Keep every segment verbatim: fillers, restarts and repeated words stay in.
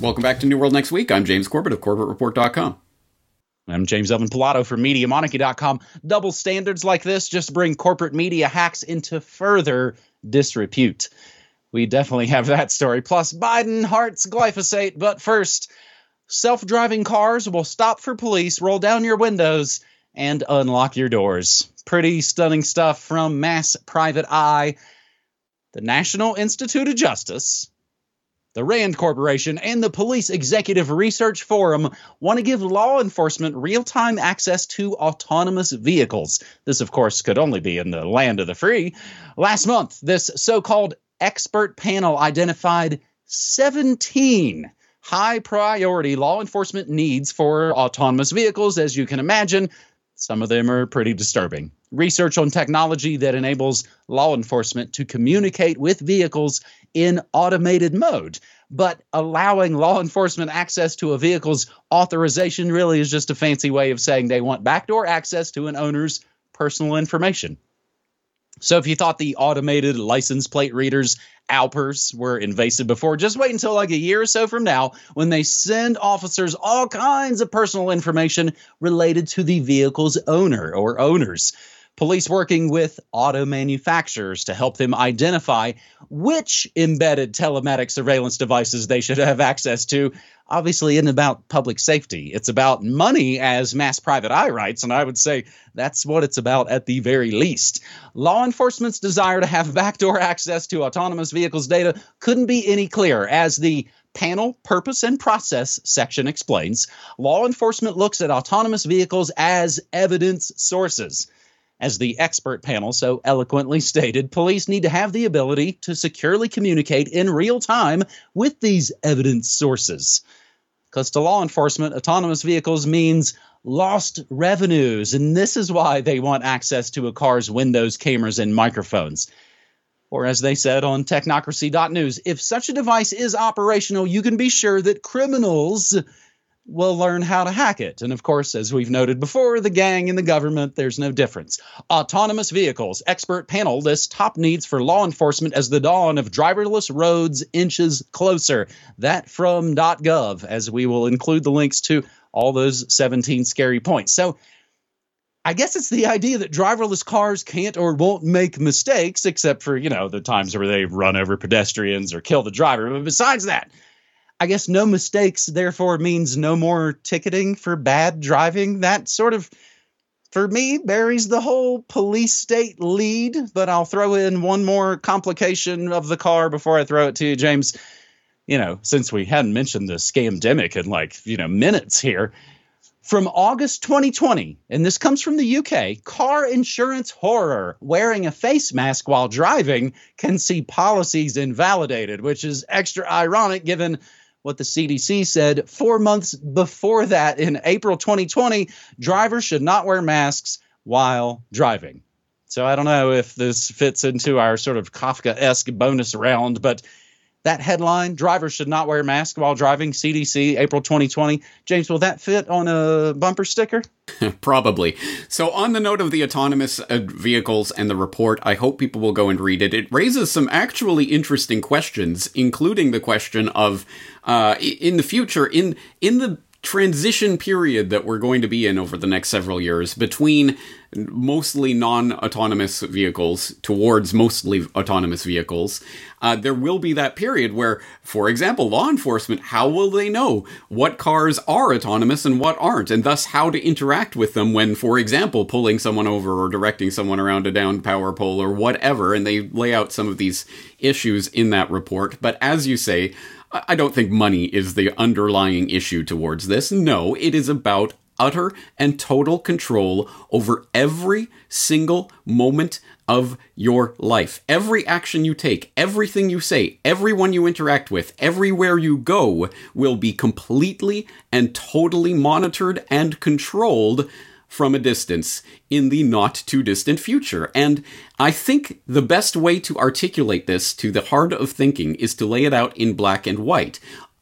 Welcome back to New World Next Week. I'm James Corbett of Corbett Report dot com. I'm James Elvin Palato from Media Monarchy dot com. Double standards like this just bring corporate media hacks into further disrepute. We definitely have that story. Plus, Biden hearts glyphosate. But first, self-driving cars will stop for police, roll down your windows, and unlock your doors. Pretty stunning stuff from Mass Private Eye, the National Institute of Justice, the RAND Corporation, and the Police Executive Research Forum want to give law enforcement real-time access to autonomous vehicles. This, of course, could only be in the land of the free. Last month, this so-called expert panel identified seventeen high-priority law enforcement needs for autonomous vehicles. As you can imagine, some of them are pretty disturbing. Research on technology that enables law enforcement to communicate with vehicles in automated mode. But allowing law enforcement access to a vehicle's authorization really is just a fancy way of saying they want backdoor access to an owner's personal information. So if you thought the automated license plate readers, A L P Rs, were invasive before, just wait until like a year or so from now when they send officers all kinds of personal information related to the vehicle's owner or owners. Police working with auto manufacturers to help them identify which embedded telematic surveillance devices they should have access to. Obviously, isn't about public safety. It's about money, as Mass Private Eye writes, and I would say that's what it's about at the very least. Law enforcement's desire to have backdoor access to autonomous vehicles data couldn't be any clearer. As the panel purpose and process section explains, law enforcement looks at autonomous vehicles as evidence sources. As the expert panel so eloquently stated, police need to have the ability to securely communicate in real time with these evidence sources. Because to law enforcement, autonomous vehicles means lost revenues, and this is why they want access to a car's windows, cameras, and microphones. Or as they said on technocracy dot news, if such a device is operational, you can be sure that criminals will learn how to hack it. And of course, as we've noted before, the gang and the government, there's no difference. Autonomous vehicles. Expert panel lists top needs for law enforcement as the dawn of driverless roads inches closer. That from .gov, as we will include the links to all those seventeen scary points. So I guess it's the idea that driverless cars can't or won't make mistakes, except for, you know, the times where they run over pedestrians or kill the driver. But besides that, I guess no mistakes, therefore, means no more ticketing for bad driving. That sort of, for me, buries the whole police state lead. But I'll throw in one more complication of the car before I throw it to you, James. You know, since we hadn't mentioned the scamdemic in like, you know, minutes here. From August twenty twenty, and this comes from the U K, car insurance horror, wearing a face mask while driving can see policies invalidated, which is extra ironic given what the C D C said four months before that in April twenty twenty, drivers should not wear masks while driving. So I don't know if this fits into our sort of Kafka-esque bonus round, but that headline, drivers should not wear masks while driving, C D C, April twenty twenty. James, will that fit on a bumper sticker? Probably. So on the note of the autonomous uh, vehicles and the report, I hope people will go and read it. It raises some actually interesting questions, including the question of uh, in the future, in in the transition period that we're going to be in over the next several years between mostly non-autonomous vehicles towards mostly autonomous vehicles, uh, there will be that period where, for example, law enforcement, how will they know what cars are autonomous and what aren't, and thus how to interact with them when, for example, pulling someone over or directing someone around a downed power pole or whatever, and they lay out some of these issues in that report. But as you say, I don't think money is the underlying issue towards this. No, it is about utter and total control over every single moment of your life. Every action you take, everything you say, everyone you interact with, everywhere you go will be completely and totally monitored and controlled from a distance in the not too distant future. And I think the best way to articulate this to the heart of thinking is to lay it out in black and white.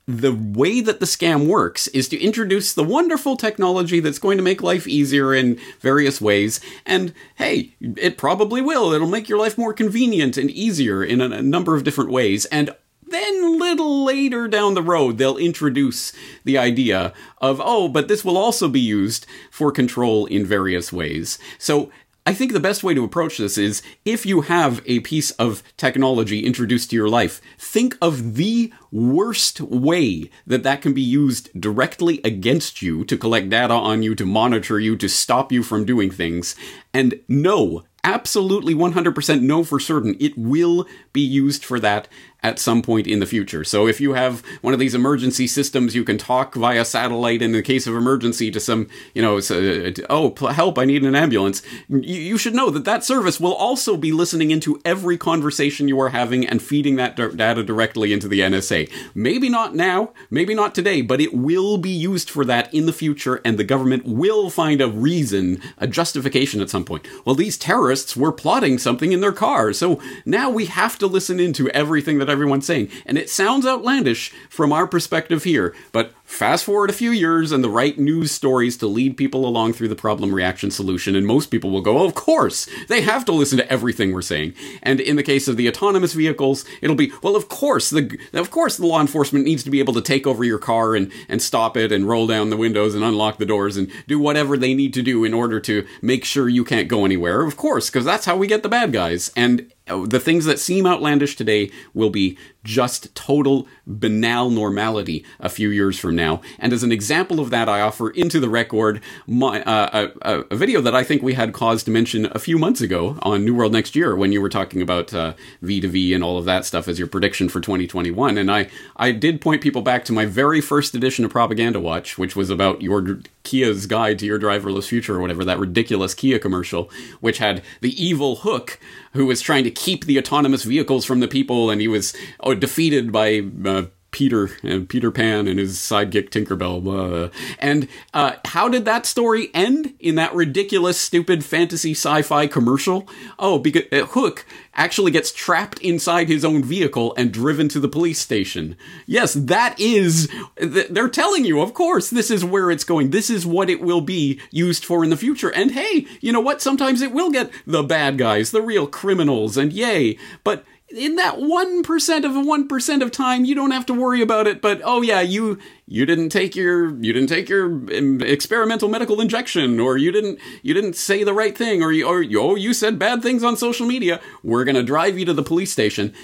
The way that the scam works is to introduce the wonderful technology that's going to make life easier in various ways. And hey, it probably will. It'll make your life more convenient and easier in a number of different ways. And Then little later down the road, they'll introduce the idea of, oh, but this will also be used for control in various ways. So I think the best way to approach this is, if you have a piece of technology introduced to your life, think of the worst way that that can be used directly against you, to collect data on you, to monitor you, to stop you from doing things. And no, absolutely one hundred percent know for certain it will be used for that at some point in the future. So if you have one of these emergency systems, you can talk via satellite in the case of emergency to some, you know, uh, oh, help, I need an ambulance. You, you should know that that service will also be listening into every conversation you are having and feeding that d- data directly into the N S A. Maybe not now, maybe not today, but it will be used for that in the future, and the government will find a reason, a justification at some point. Well, these terrorists were plotting something in their car, so now we have to listen into everything that everyone's saying. And it sounds outlandish from our perspective here, but fast forward a few years and the right news stories to lead people along through the problem, reaction, solution, and most people will go, oh, of course, they have to listen to everything we're saying. And in the case of the autonomous vehicles, it'll be, well, of course, the of course the law enforcement needs to be able to take over your car and, and stop it and roll down the windows and unlock the doors and do whatever they need to do in order to make sure you can't go anywhere, of course, because that's how we get the bad guys. And the things that seem outlandish today will be just total banal normality a few years from now. And as an example of that, I offer Into the Record, my, uh, a, a video that I think we had cause to mention a few months ago on New World Next Year, when you were talking about uh, V two V and all of that stuff as your prediction for twenty twenty-one. And I, I did point people back to my very first edition of Propaganda Watch, which was about your Kia's Guide to Your Driverless Future or whatever, that ridiculous Kia commercial, which had the evil Hook, who was trying to keep the autonomous vehicles from the people, and he was oh, defeated by uh, Peter and uh, Peter Pan and his sidekick Tinkerbell. Blah. And uh, how did that story end in that ridiculous, stupid fantasy sci-fi commercial? Oh, because uh, Hook actually gets trapped inside his own vehicle and driven to the police station. Yes, that is, they're telling you, of course, this is where it's going. This is what it will be used for in the future. And hey, you know what? Sometimes it will get the bad guys, the real criminals, and yay. But in that one percent of a one percent of time, you don't have to worry about it. But oh yeah, you you didn't take your you didn't take your experimental medical injection, or you didn't you didn't say the right thing, or you or oh, you said bad things on social media. We're gonna drive you to the police station.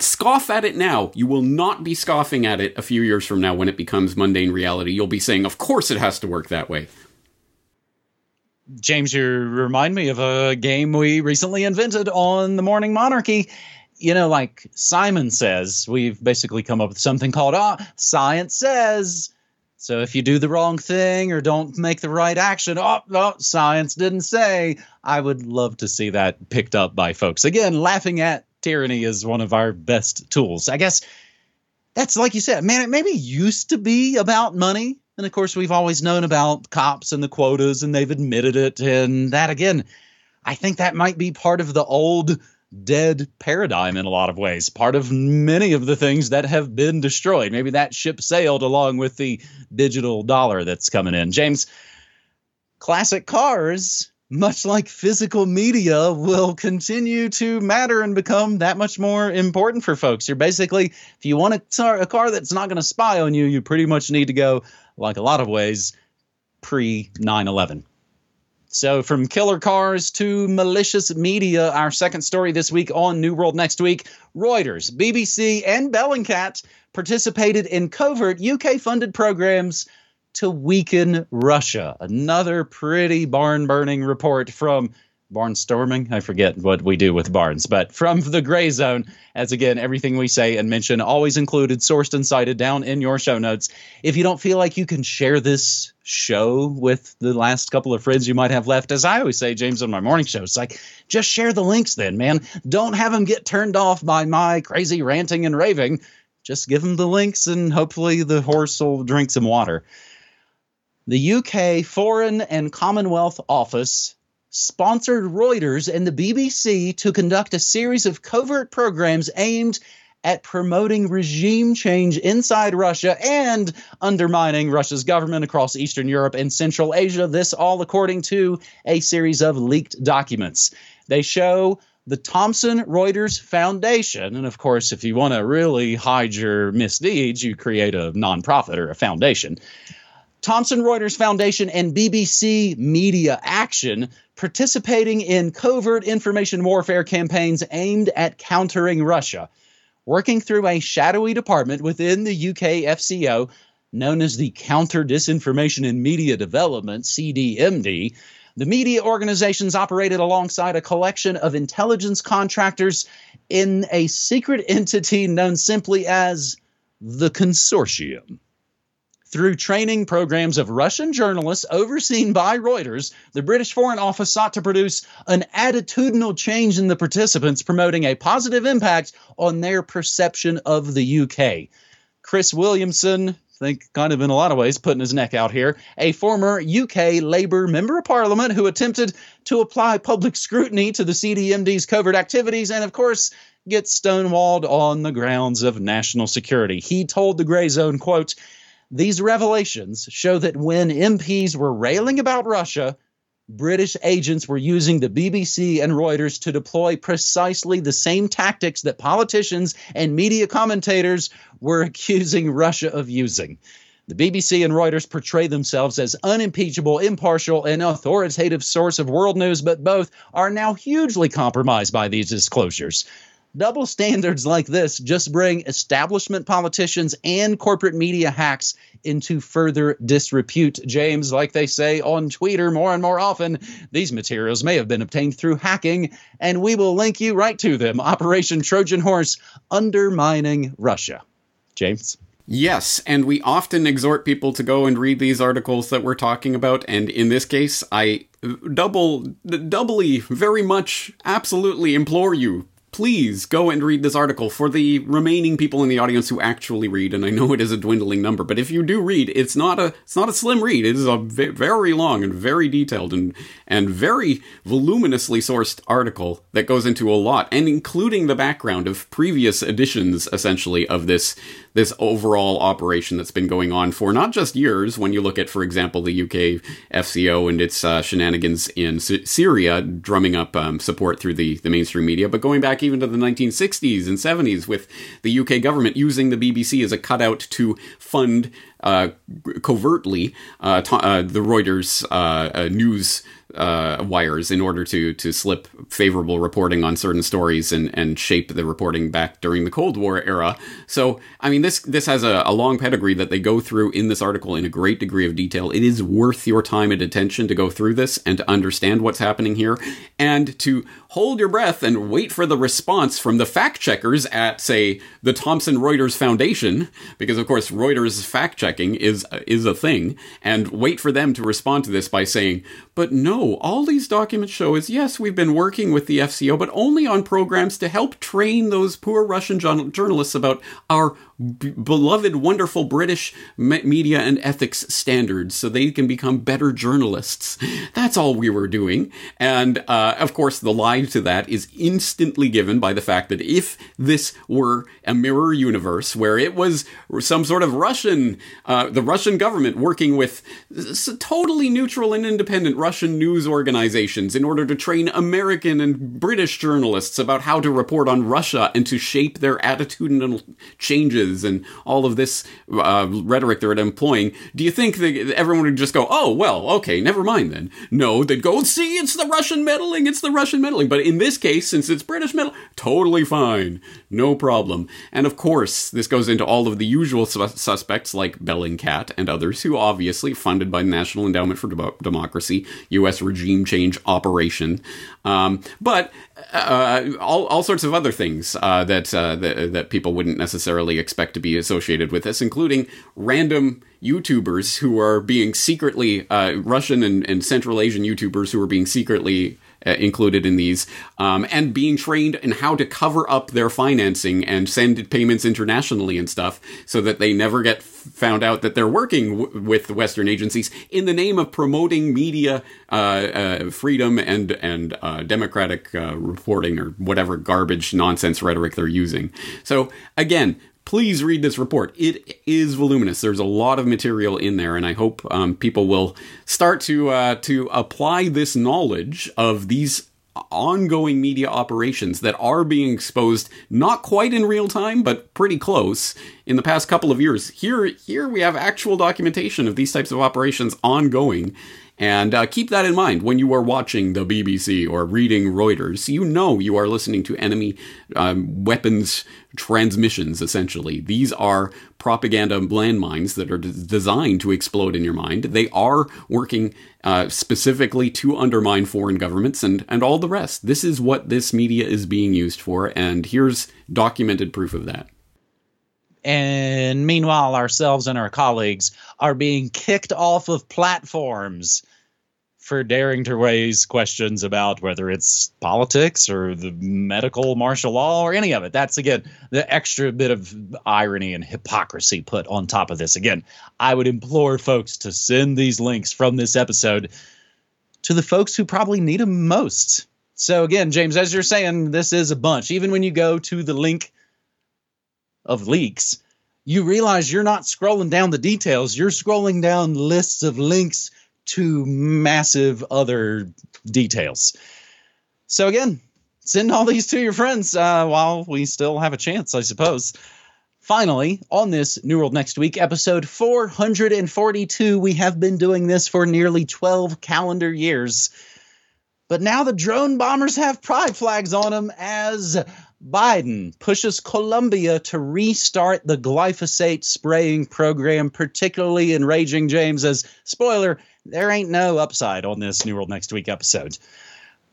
Scoff at it now. You will not be scoffing at it a few years from now when it becomes mundane reality. You'll be saying, of course it has to work that way. James, you remind me of a game we recently invented on The Morning Monarchy. You know, like Simon Says, we've basically come up with something called ah, Science Says. So if you do the wrong thing or don't make the right action, oh, oh, science didn't say. I would love to see that picked up by folks. Again, laughing at tyranny is one of our best tools. I guess that's, like you said, man, it maybe used to be about money. And, of course, we've always known about cops and the quotas, and they've admitted it. And that, again, I think that might be part of the old dead paradigm in a lot of ways, part of many of the things that have been destroyed. Maybe that ship sailed along with the digital dollar that's coming in. James, classic cars, much like physical media, will continue to matter and become that much more important for folks. You're basically, if you want a tar- a car that's not going to spy on you, you pretty much need to go, like a lot of ways, pre nine eleven. So from killer cars to malicious media, our second story this week on New World Next Week, Reuters, B B C, and Bellingcat participated in covert U K-funded programs to weaken Russia. Another pretty barn-burning report from barnstorming. I forget what we do with barns, but from the Grey Zone, as again, everything we say and mention always included, sourced and cited down in your show notes. If you don't feel like you can share this show with the last couple of friends you might have left, as I always say, James, on my morning show, it's like, just share the links then, man. Don't have them get turned off by my crazy ranting and raving. Just give them the links and hopefully the horse will drink some water. The U K Foreign and Commonwealth Office sponsored Reuters and the B B C to conduct a series of covert programs aimed at promoting regime change inside Russia and undermining Russia's government across Eastern Europe and Central Asia. This all according to a series of leaked documents. They show the Thomson Reuters Foundation. And of course, if you want to really hide your misdeeds, you create a nonprofit or a foundation. Thomson Reuters Foundation and B B C Media Action participating in covert information warfare campaigns aimed at countering Russia, working through a shadowy department within the U K F C O known as the Counter Disinformation and Media Development, C D M D. The media organizations operated alongside a collection of intelligence contractors in a secret entity known simply as the Consortium. Through training programs of Russian journalists overseen by Reuters, the British Foreign Office sought to produce an attitudinal change in the participants, promoting a positive impact on their perception of the U K. Chris Williamson, I think kind of in a lot of ways putting his neck out here, a former U K Labour Member of Parliament who attempted to apply public scrutiny to the C D M D's covert activities and, of course, gets stonewalled on the grounds of national security. He told the Grey Zone, quote, "These revelations show that when M Ps were railing about Russia, British agents were using the B B C and Reuters to deploy precisely the same tactics that politicians and media commentators were accusing Russia of using. The B B C and Reuters portray themselves as unimpeachable, impartial, and authoritative source of world news, but both are now hugely compromised by these disclosures. Double standards like this just bring establishment politicians and corporate media hacks into further disrepute. James, like they say on Twitter more and more often, these materials may have been obtained through hacking, and we will link you right to them. Operation Trojan Horse, undermining Russia." James? Yes, and we often exhort people to go and read these articles that we're talking about, and in this case, I double, doubly, very much, absolutely implore you, please go and read this article for the remaining people in the audience who actually read. And I know it is a dwindling number, but if you do read, it's not a it's not a slim read. It is a very long and very detailed and and very voluminously sourced article that goes into a lot, and including the background of previous editions, essentially, of this this overall operation that's been going on for not just years. When you look at, for example, the U K F C O and its uh, shenanigans in Syria, drumming up um, support through the the mainstream media, but going back even to the nineteen sixties and seventies with the U K government using the B B C as a cutout to fund uh, covertly uh, to, uh, the Reuters uh, uh, news uh, wires in order to to slip favorable reporting on certain stories and, and shape the reporting back during the Cold War era. So, I mean, this this has a, a long pedigree that they go through in this article in a great degree of detail. It is worth your time and attention to go through this and to understand what's happening here and to hold your breath and wait for the response from the fact checkers at, say, the Thomson Reuters Foundation, because, of course, Reuters fact checking is is a thing, and wait for them to respond to this by saying, but no, all these documents show is, yes, we've been working with the F C O, but only on programs to help train those poor Russian journal- journalists about our b- beloved, wonderful British me- media and ethics standards so they can become better journalists. That's all we were doing. And, uh, of course, the lie to that is instantly given by the fact that if this were a mirror universe where it was some sort of Russian, uh, the Russian government working with s- totally neutral and independent Russian news organizations in order to train American and British journalists about how to report on Russia and to shape their attitudinal changes and all of this uh, rhetoric they're employing, do you think that everyone would just go, oh, well, okay, never mind then? No, they'd go, see, it's the Russian meddling, it's the Russian meddling. But in this case, since it's British metal, totally fine. No problem. And of course, this goes into all of the usual su- suspects like Bellingcat and others who obviously funded by the National Endowment for De- Democracy, U S regime change operation. Um, but uh, all, all sorts of other things uh, that, uh, that, that people wouldn't necessarily expect to be associated with this, including random YouTubers who are being secretly, uh, Russian and, and Central Asian YouTubers who are being secretly Uh, included in these, um, and being trained in how to cover up their financing and send payments internationally and stuff so that they never get f- found out that they're working w- with Western agencies in the name of promoting media uh, uh, freedom and, and uh, democratic uh, reporting or whatever garbage nonsense rhetoric they're using. So again, please read this report. It is voluminous. There's a lot of material in there, and I hope um, people will start to uh, to apply this knowledge of these ongoing media operations that are being exposed, not quite in real time, but pretty close in the past couple of years. Here, here we have actual documentation of these types of operations ongoing. And uh, keep that in mind when you are watching the B B C or reading Reuters. You know you are listening to enemy um, weapons transmissions, essentially. These are propaganda landmines that are d- designed to explode in your mind. They are working uh, specifically to undermine foreign governments and, and all the rest. This is what this media is being used for, and here's documented proof of that. And meanwhile, ourselves and our colleagues are being kicked off of platforms for daring to raise questions about whether it's politics or the medical martial law or any of it. That's, again, the extra bit of irony and hypocrisy put on top of this. Again, I would implore folks to send these links from this episode to the folks who probably need them most. So, again, James, as you're saying, this is a bunch. Even when you go to the link of leaks, you realize you're not scrolling down the details. You're scrolling down lists of links to massive other details. So again, send all these to your friends uh, while we still have a chance, I suppose. Finally, on this New World Next Week, episode four hundred forty-two, we have been doing this for nearly twelve calendar years. But now the drone bombers have pride flags on them as Biden pushes Colombia to restart the glyphosate spraying program, particularly enraging James as, spoiler, there ain't no upside on this New World Next Week episode.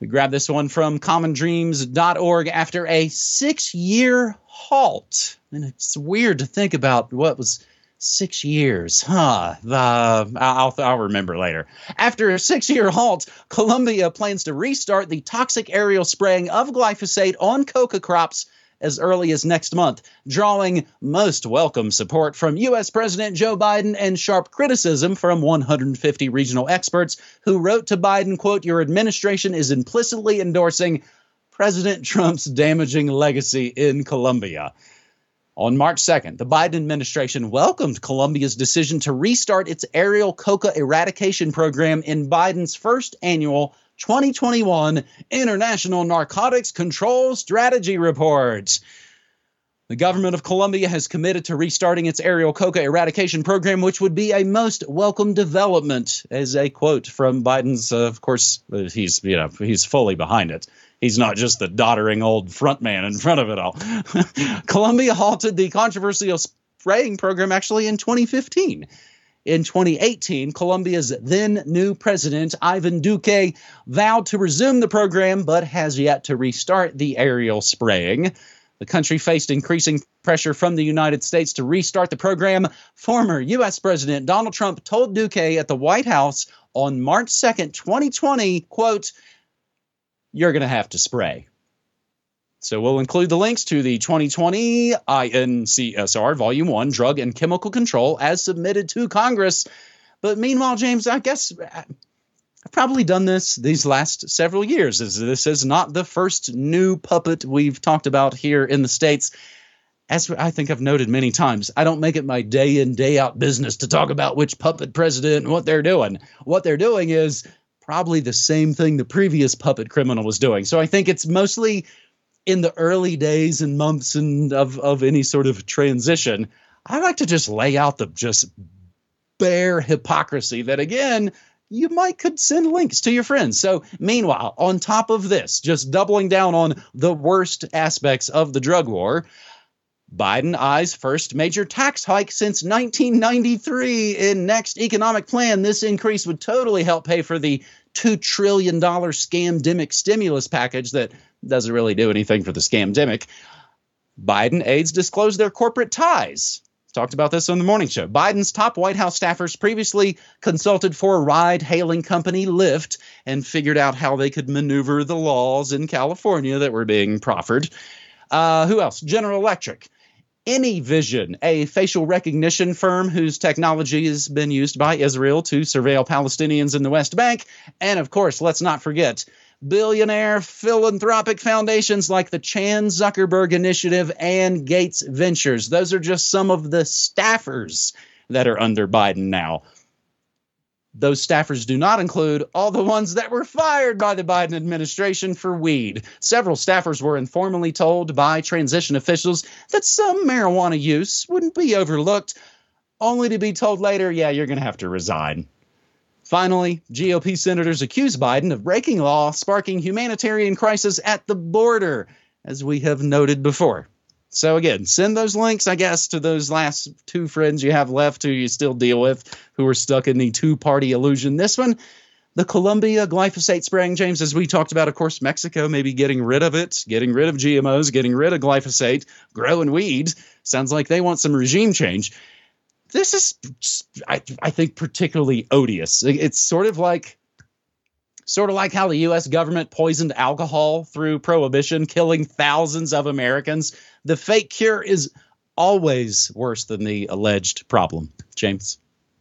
We grab this one from common dreams dot org after a six-year halt. And it's weird to think about what was six years, huh? Uh, I'll, I'll remember later. After a six-year halt, Colombia plans to restart the toxic aerial spraying of glyphosate on coca crops as early as next month, drawing most welcome support from U S President Joe Biden and sharp criticism from one hundred fifty regional experts who wrote to Biden, quote, "Your administration is implicitly endorsing President Trump's damaging legacy in Colombia." On March second, the Biden administration welcomed Colombia's decision to restart its aerial coca eradication program in Biden's first annual twenty twenty-one International Narcotics Control Strategy Report. The government of Colombia has committed to restarting its aerial coca eradication program, which would be a most welcome development, as a quote from Biden's. Uh, of course, he's you know he's fully behind it. He's not just the doddering old front man in front of it all. Colombia halted the controversial spraying program actually in twenty fifteen. In twenty eighteen, Colombia's then new president, Ivan Duque, vowed to resume the program but has yet to restart the aerial spraying. The country faced increasing pressure from the United States to restart the program. Former U S President Donald Trump told Duque at the White House on March second, twenty twenty, quote, "You're going to have to spray." So we'll include the links to the twenty twenty I N C S R Volume one Drug and Chemical Control as submitted to Congress. But meanwhile, James, I guess I've probably done this these last several years, as this is not the first new puppet we've talked about here in the States. As I think I've noted many times, I don't make it my day in, day out business to talk about which puppet president and what they're doing. What they're doing is probably the same thing the previous puppet criminal was doing. So I think it's mostly in the early days and months and of, of any sort of transition. I like to just lay out the just bare hypocrisy that, again, you might could send links to your friends. So meanwhile, on top of this, just doubling down on the worst aspects of the drug war, Biden eyes first major tax hike since nineteen ninety-three in next economic plan. This increase would totally help pay for the two trillion dollars scamdemic stimulus package that doesn't really do anything for the scamdemic. Biden aides disclose their corporate ties. Talked about this on the morning show. Biden's top White House staffers previously consulted for ride-hailing company Lyft and figured out how they could maneuver the laws in California that were being proffered. Uh, who else? General Electric. AnyVision, a facial recognition firm whose technology has been used by Israel to surveil Palestinians in the West Bank. And of course, let's not forget billionaire philanthropic foundations like the Chan Zuckerberg Initiative and Gates Ventures. Those are just some of the staffers that are under Biden now. Those staffers do not include all the ones that were fired by the Biden administration for weed. Several staffers were informally told by transition officials that some marijuana use wouldn't be overlooked, only to be told later, yeah, you're going to have to resign. Finally, G O P senators accuse Biden of breaking law, sparking humanitarian crisis at the border, as we have noted before. So again, send those links, I guess, to those last two friends you have left who you still deal with, who are stuck in the two-party illusion. This one, the Colombia glyphosate spraying, James, as we talked about, of course, Mexico maybe getting rid of it, getting rid of G M Os, getting rid of glyphosate, growing weed. Sounds like they want some regime change. This is, I, I think, particularly odious. It's sort of like sort of like how the U S government poisoned alcohol through prohibition, killing thousands of Americans. The fake cure is always worse than the alleged problem. James?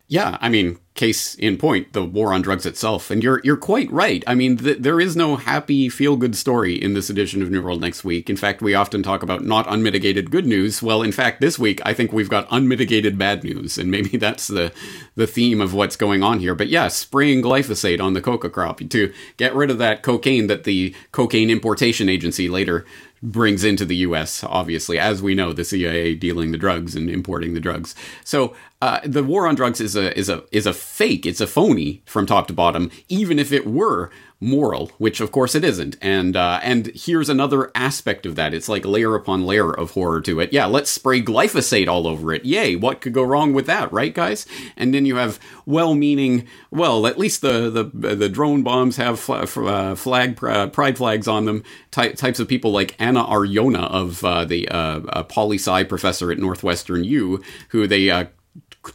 Yeah, I mean, case in point, the war on drugs itself. And you're you're quite right. I mean, th- there is no happy, feel-good story in this edition of New World Next Week. In fact, we often talk about not unmitigated good news. Well, in fact, this week, I think we've got unmitigated bad news. And maybe that's the, the theme of what's going on here. But yeah, spraying glyphosate on the coca crop to get rid of that cocaine that the cocaine importation agency later brings into the U S, obviously, as we know, the C I A dealing the drugs and importing the drugs. So uh, the war on drugs is a is a is a fake. It's a phony from top to bottom, even if it were moral, which of course it isn't. And uh, and here's another aspect of that. It's like layer upon layer of horror to it. Yeah, let's spray glyphosate all over it. Yay, what could go wrong with that, right, guys? And then you have well-meaning, well, at least the the, the drone bombs have flag, uh, flag uh, pride flags on them, ty- types of people like Anna Arjona of uh, the uh, uh, poli-sci professor at Northwestern U, who they uh,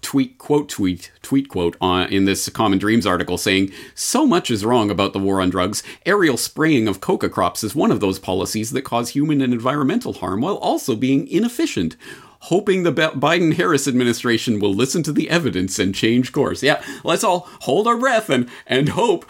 tweet, quote, tweet, tweet, quote, on, in this Common Dreams article saying, so much is wrong about the war on drugs. Aerial spraying of coca crops is one of those policies that cause human and environmental harm while also being inefficient. Hoping the Biden-Harris administration will listen to the evidence and change course. Yeah, let's all hold our breath and, and hope.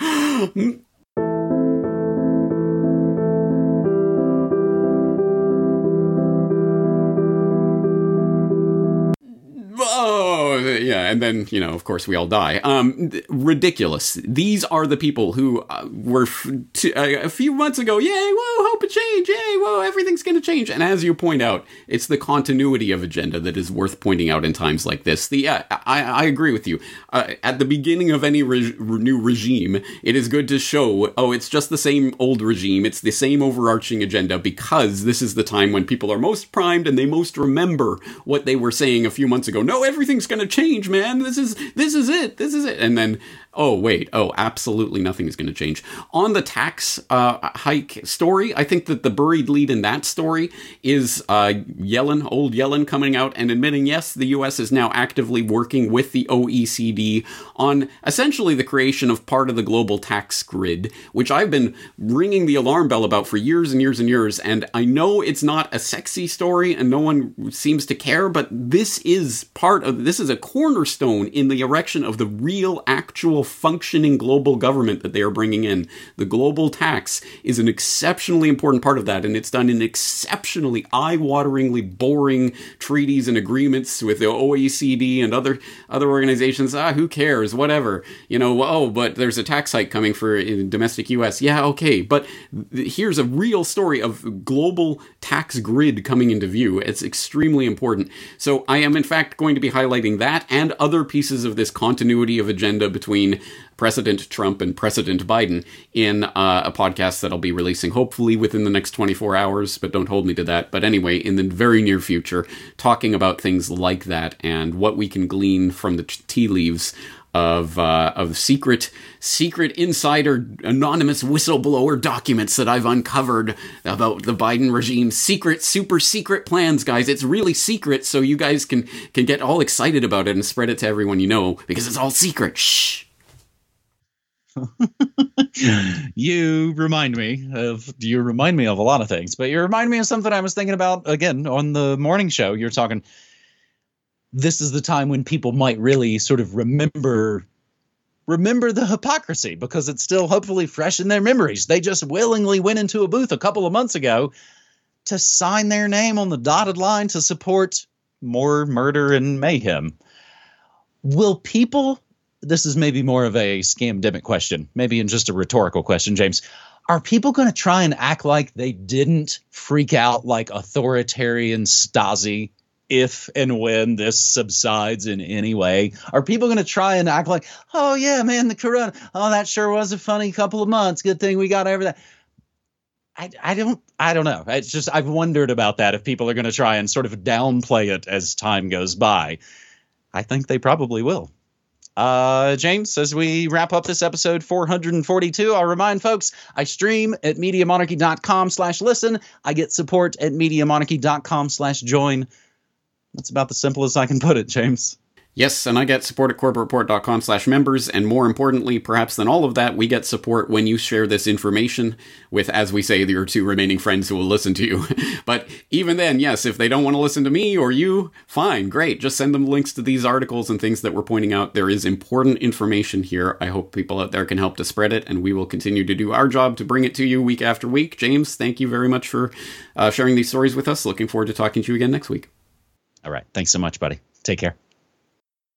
Yeah, and then, you know, of course, we all die. Um, ridiculous. These are the people who uh, were f- t- uh, a few months ago, yay, whoa, hope a change, yay, whoa, everything's going to change. And as you point out, it's the continuity of agenda that is worth pointing out in times like this. The uh, I, I agree with you. Uh, at the beginning of any re- new regime, it is good to show, oh, it's just the same old regime. It's the same overarching agenda because this is the time when people are most primed and they most remember what they were saying a few months ago. No, everything's going to change. Change, man. This is this is it. This is it. And then, oh, wait. Oh, absolutely nothing is going to change. On the tax uh, hike story, I think that the buried lead in that story is uh, Yellen, old Yellen coming out and admitting, yes, the U S is now actively working with the O E C D on essentially the creation of part of the global tax grid, which I've been ringing the alarm bell about for years and years and years. And I know it's not a sexy story and no one seems to care, but this is part of, this is a cornerstone in the erection of the real, actual, functioning global government that they are bringing in. The global tax is an exceptionally important part of that, and it's done in exceptionally eye-wateringly boring treaties and agreements with the O E C D and other other organizations. Ah, who cares? Whatever. You know, oh, but there's a tax hike coming for in domestic U S. Yeah, okay, but th- here's a real story of global tax grid coming into view. It's extremely important. So I am, in fact, going to be highlighting that and other pieces of this continuity of agenda between President Trump and President Biden in uh, a podcast that I'll be releasing hopefully within the next twenty-four hours, but don't hold me to that. But anyway, in the very near future, talking about things like that and what we can glean from the tea leaves of uh, of secret, secret insider, anonymous whistleblower documents that I've uncovered about the Biden regime. Secret, super secret plans, guys. It's really secret, so you guys can, can get all excited about it and spread it to everyone you know, because it's all secret. Shh. You remind me of you remind me of a lot of things, but you remind me of something I was thinking about again on the morning show. You're talking, this is the time when people might really sort of remember remember the hypocrisy, because it's still hopefully fresh in their memories. They just willingly went into a booth a couple of months ago to sign their name on the dotted line to support more murder and mayhem. Will people this is maybe more of a scamdemic question, maybe in just a rhetorical question, James. Are people going to try and act like they didn't freak out like authoritarian Stasi if and when this subsides in any way? Are people going to try and act like, oh, yeah, man, the corona, oh, that sure was a funny couple of months. Good thing we got over that. I, I don't I don't know. It's just I've wondered about that, if people are going to try and sort of downplay it as time goes by. I think they probably will. Uh, James, as we wrap up this episode four forty-two, I'll remind folks, I stream at MediaMonarchy.com slash listen. I get support at MediaMonarchy.com slash join. That's about the simplest I can put it, James. Yes, and I get support at CorbettReport.com slash members, and more importantly, perhaps than all of that, we get support when you share this information with, as we say, your two remaining friends who will listen to you. But even then, yes, if they don't want to listen to me or you, fine, great. Just send them links to these articles and things that we're pointing out. There is important information here. I hope people out there can help to spread it, and we will continue to do our job to bring it to you week after week. James, thank you very much for uh, sharing these stories with us. Looking forward to talking to you again next week. All right. Thanks so much, buddy. Take care.